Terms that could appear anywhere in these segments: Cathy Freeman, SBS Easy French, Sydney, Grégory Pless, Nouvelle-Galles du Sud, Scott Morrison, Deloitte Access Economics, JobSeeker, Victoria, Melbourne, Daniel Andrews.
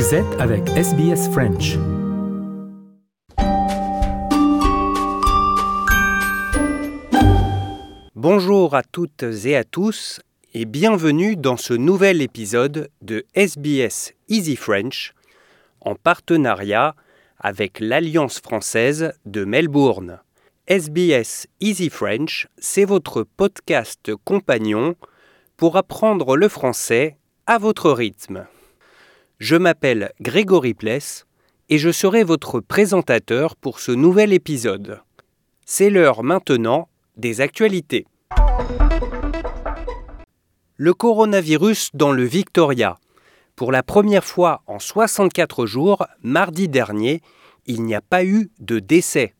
Vous êtes avec SBS French. Bonjour à toutes et à tous et bienvenue dans ce nouvel épisode de SBS Easy French en partenariat avec l'Alliance française de Melbourne. SBS Easy French, c'est votre podcast compagnon pour apprendre le français à votre rythme. Je m'appelle Grégory Pless et je serai votre présentateur pour ce nouvel épisode. C'est l'heure maintenant des actualités. Le coronavirus dans le Victoria. Pour la première fois en 64 jours, mardi dernier, il n'y a pas eu de décès.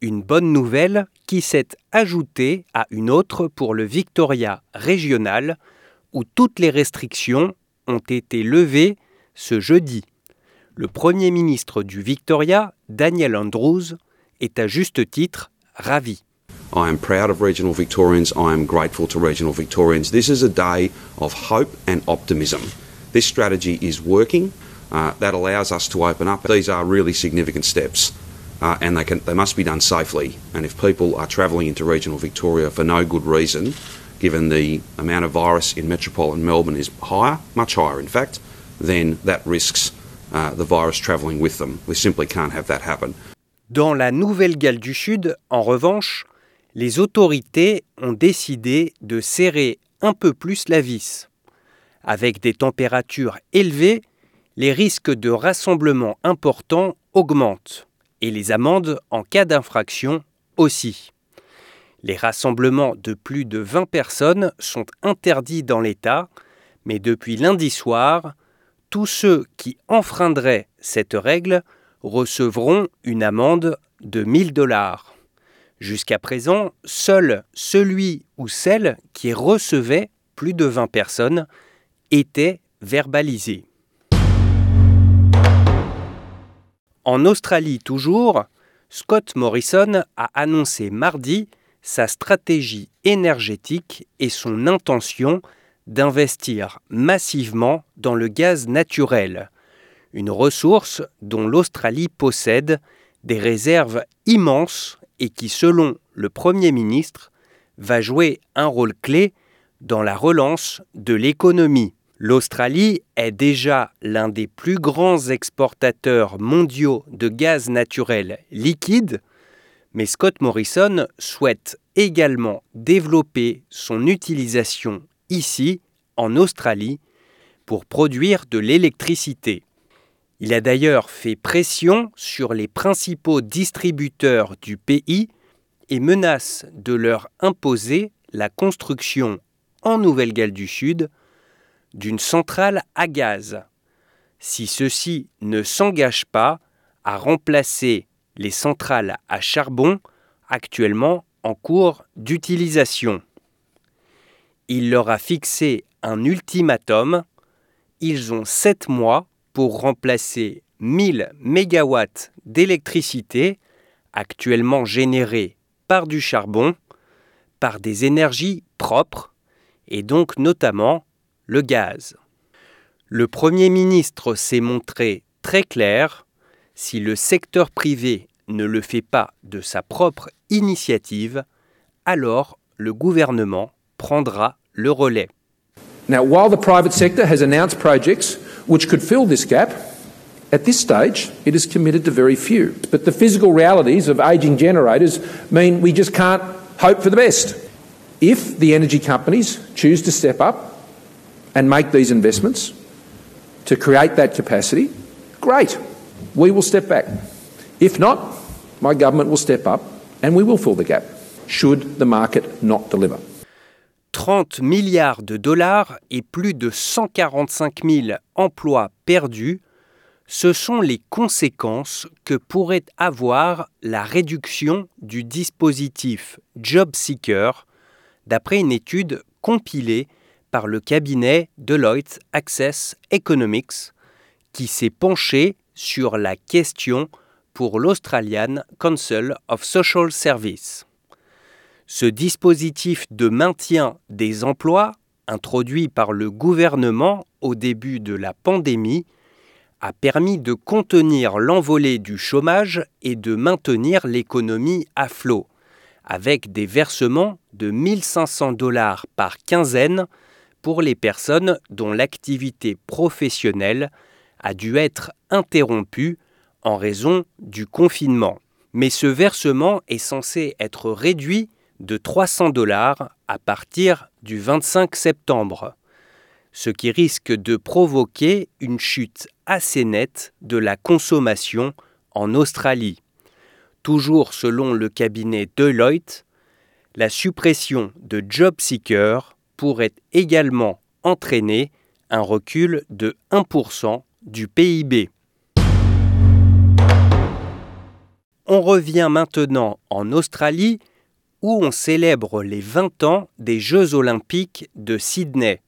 Une bonne nouvelle qui s'est ajoutée à une autre pour le Victoria régional, où toutes les restrictions ont été levées ce jeudi. Le Premier ministre du Victoria, Daniel Andrews, est à juste titre ravi. I am proud of regional Victorians. I am grateful to regional Victorians. This is a day of hope and optimism. This strategy is working. That allows us to open up. These are really significant steps, and they must be done safely. And if people are travelling into regional Victoria for no good reason, given the amount of virus in metropolitan Melbourne is higher, much higher in fact, then that risks the virus travelling with them. We simply can't have that happen. Dans la Nouvelle-Galles du Sud, en revanche, les autorités ont décidé de serrer un peu plus la vis. Avec des températures élevées, les risques de rassemblements importants augmentent et les amendes en cas d'infraction aussi. Les rassemblements de plus de 20 personnes sont interdits dans l'État, mais depuis lundi soir, tous ceux qui enfreindraient cette règle recevront une amende de 1 000 $. Jusqu'à présent, seul celui ou celle qui recevait plus de 20 personnes était verbalisé. En Australie toujours, Scott Morrison a annoncé mardi sa stratégie énergétique et son intention d'investir massivement dans le gaz naturel, une ressource dont l'Australie possède des réserves immenses et qui, selon le Premier ministre, va jouer un rôle clé dans la relance de l'économie. L'Australie est déjà l'un des plus grands exportateurs mondiaux de gaz naturel liquide, mais Scott Morrison souhaite également développer son utilisation ici, en Australie, pour produire de l'électricité. Il a d'ailleurs fait pression sur les principaux distributeurs du pays et menace de leur imposer la construction en Nouvelle-Galles du Sud d'une centrale à gaz, si ceux-ci ne s'engagent pas à remplacer les centrales à charbon actuellement en cours d'utilisation. Il leur a fixé un ultimatum. Ils ont 7 mois pour remplacer 1000 MW d'électricité actuellement générée par du charbon par des énergies propres et donc notamment le gaz. Le Premier ministre s'est montré très clair. Si le secteur privé ne le fait pas de sa propre initiative, alors le gouvernement prendra le relais. Now, while the private sector has announced projects which could fill this gap, at this stage it is committed to very few. But the physical realities of aging generators mean we just can't hope for the best. If the energy companies choose to step up and make these investments to create that capacity, great, we will step back. If not, my government will step up and we will fill the gap, should the market not deliver. 30 milliards $ et plus de 145 000 emplois perdus, ce sont les conséquences que pourrait avoir la réduction du dispositif JobSeeker, d'après une étude compilée par le cabinet Deloitte Access Economics, qui s'est penché sur la question pour l'Australian Council of Social Service. Ce dispositif de maintien des emplois, introduit par le gouvernement au début de la pandémie, a permis de contenir l'envolée du chômage et de maintenir l'économie à flot, avec des versements de $1 500 par quinzaine pour les personnes dont l'activité professionnelle a dû être interrompue en raison du confinement. Mais ce versement est censé être réduit de $300 à partir du 25 septembre, ce qui risque de provoquer une chute assez nette de la consommation en Australie. Toujours selon le cabinet Deloitte, la suppression de JobSeeker pourrait également entraîner un recul de 1% du PIB. On revient maintenant en Australie, où on célèbre les 20 ans des Jeux olympiques de Sydney.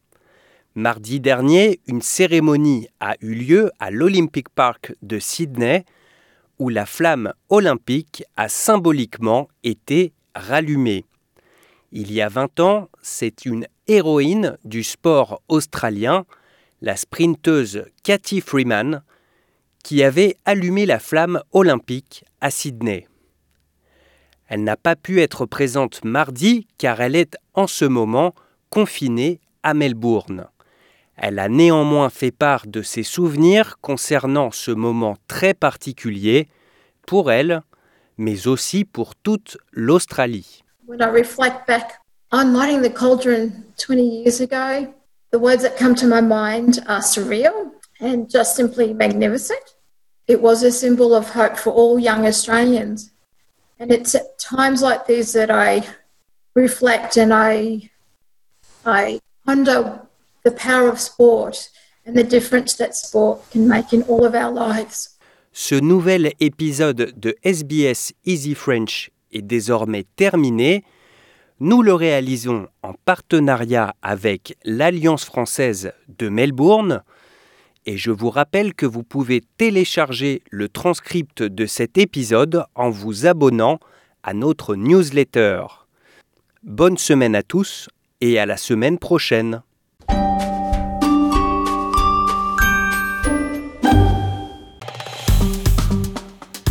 Mardi dernier, une cérémonie a eu lieu à l'Olympic Park de Sydney, où la flamme olympique a symboliquement été rallumée. Il y a 20 ans, c'est une héroïne du sport australien, la sprinteuse Cathy Freeman, qui avait allumé la flamme olympique à Sydney. Elle n'a pas pu être présente mardi car elle est en ce moment confinée à Melbourne. Elle a néanmoins fait part de ses souvenirs concernant ce moment très particulier pour elle, mais aussi pour toute l'Australie. When I reflect back on lighting the cauldron 20 years ago, the words that come to my mind are surreal and just simply magnificent. It was a symbol of hope for all young Australians. And it's at times like these that I reflect and I ponder the power of sport and the difference that sport can make in all of our lives. Ce nouvel épisode de SBS Easy French est désormais terminé. Nous le réalisons en partenariat avec l'Alliance française de Melbourne. Et je vous rappelle que vous pouvez télécharger le transcript de cet épisode en vous abonnant à notre newsletter. Bonne semaine à tous et à la semaine prochaine.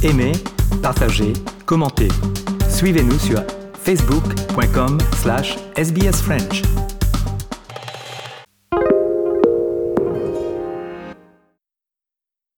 Aimez, partagez, commentez. Suivez-nous sur facebook.com/sbsfrench.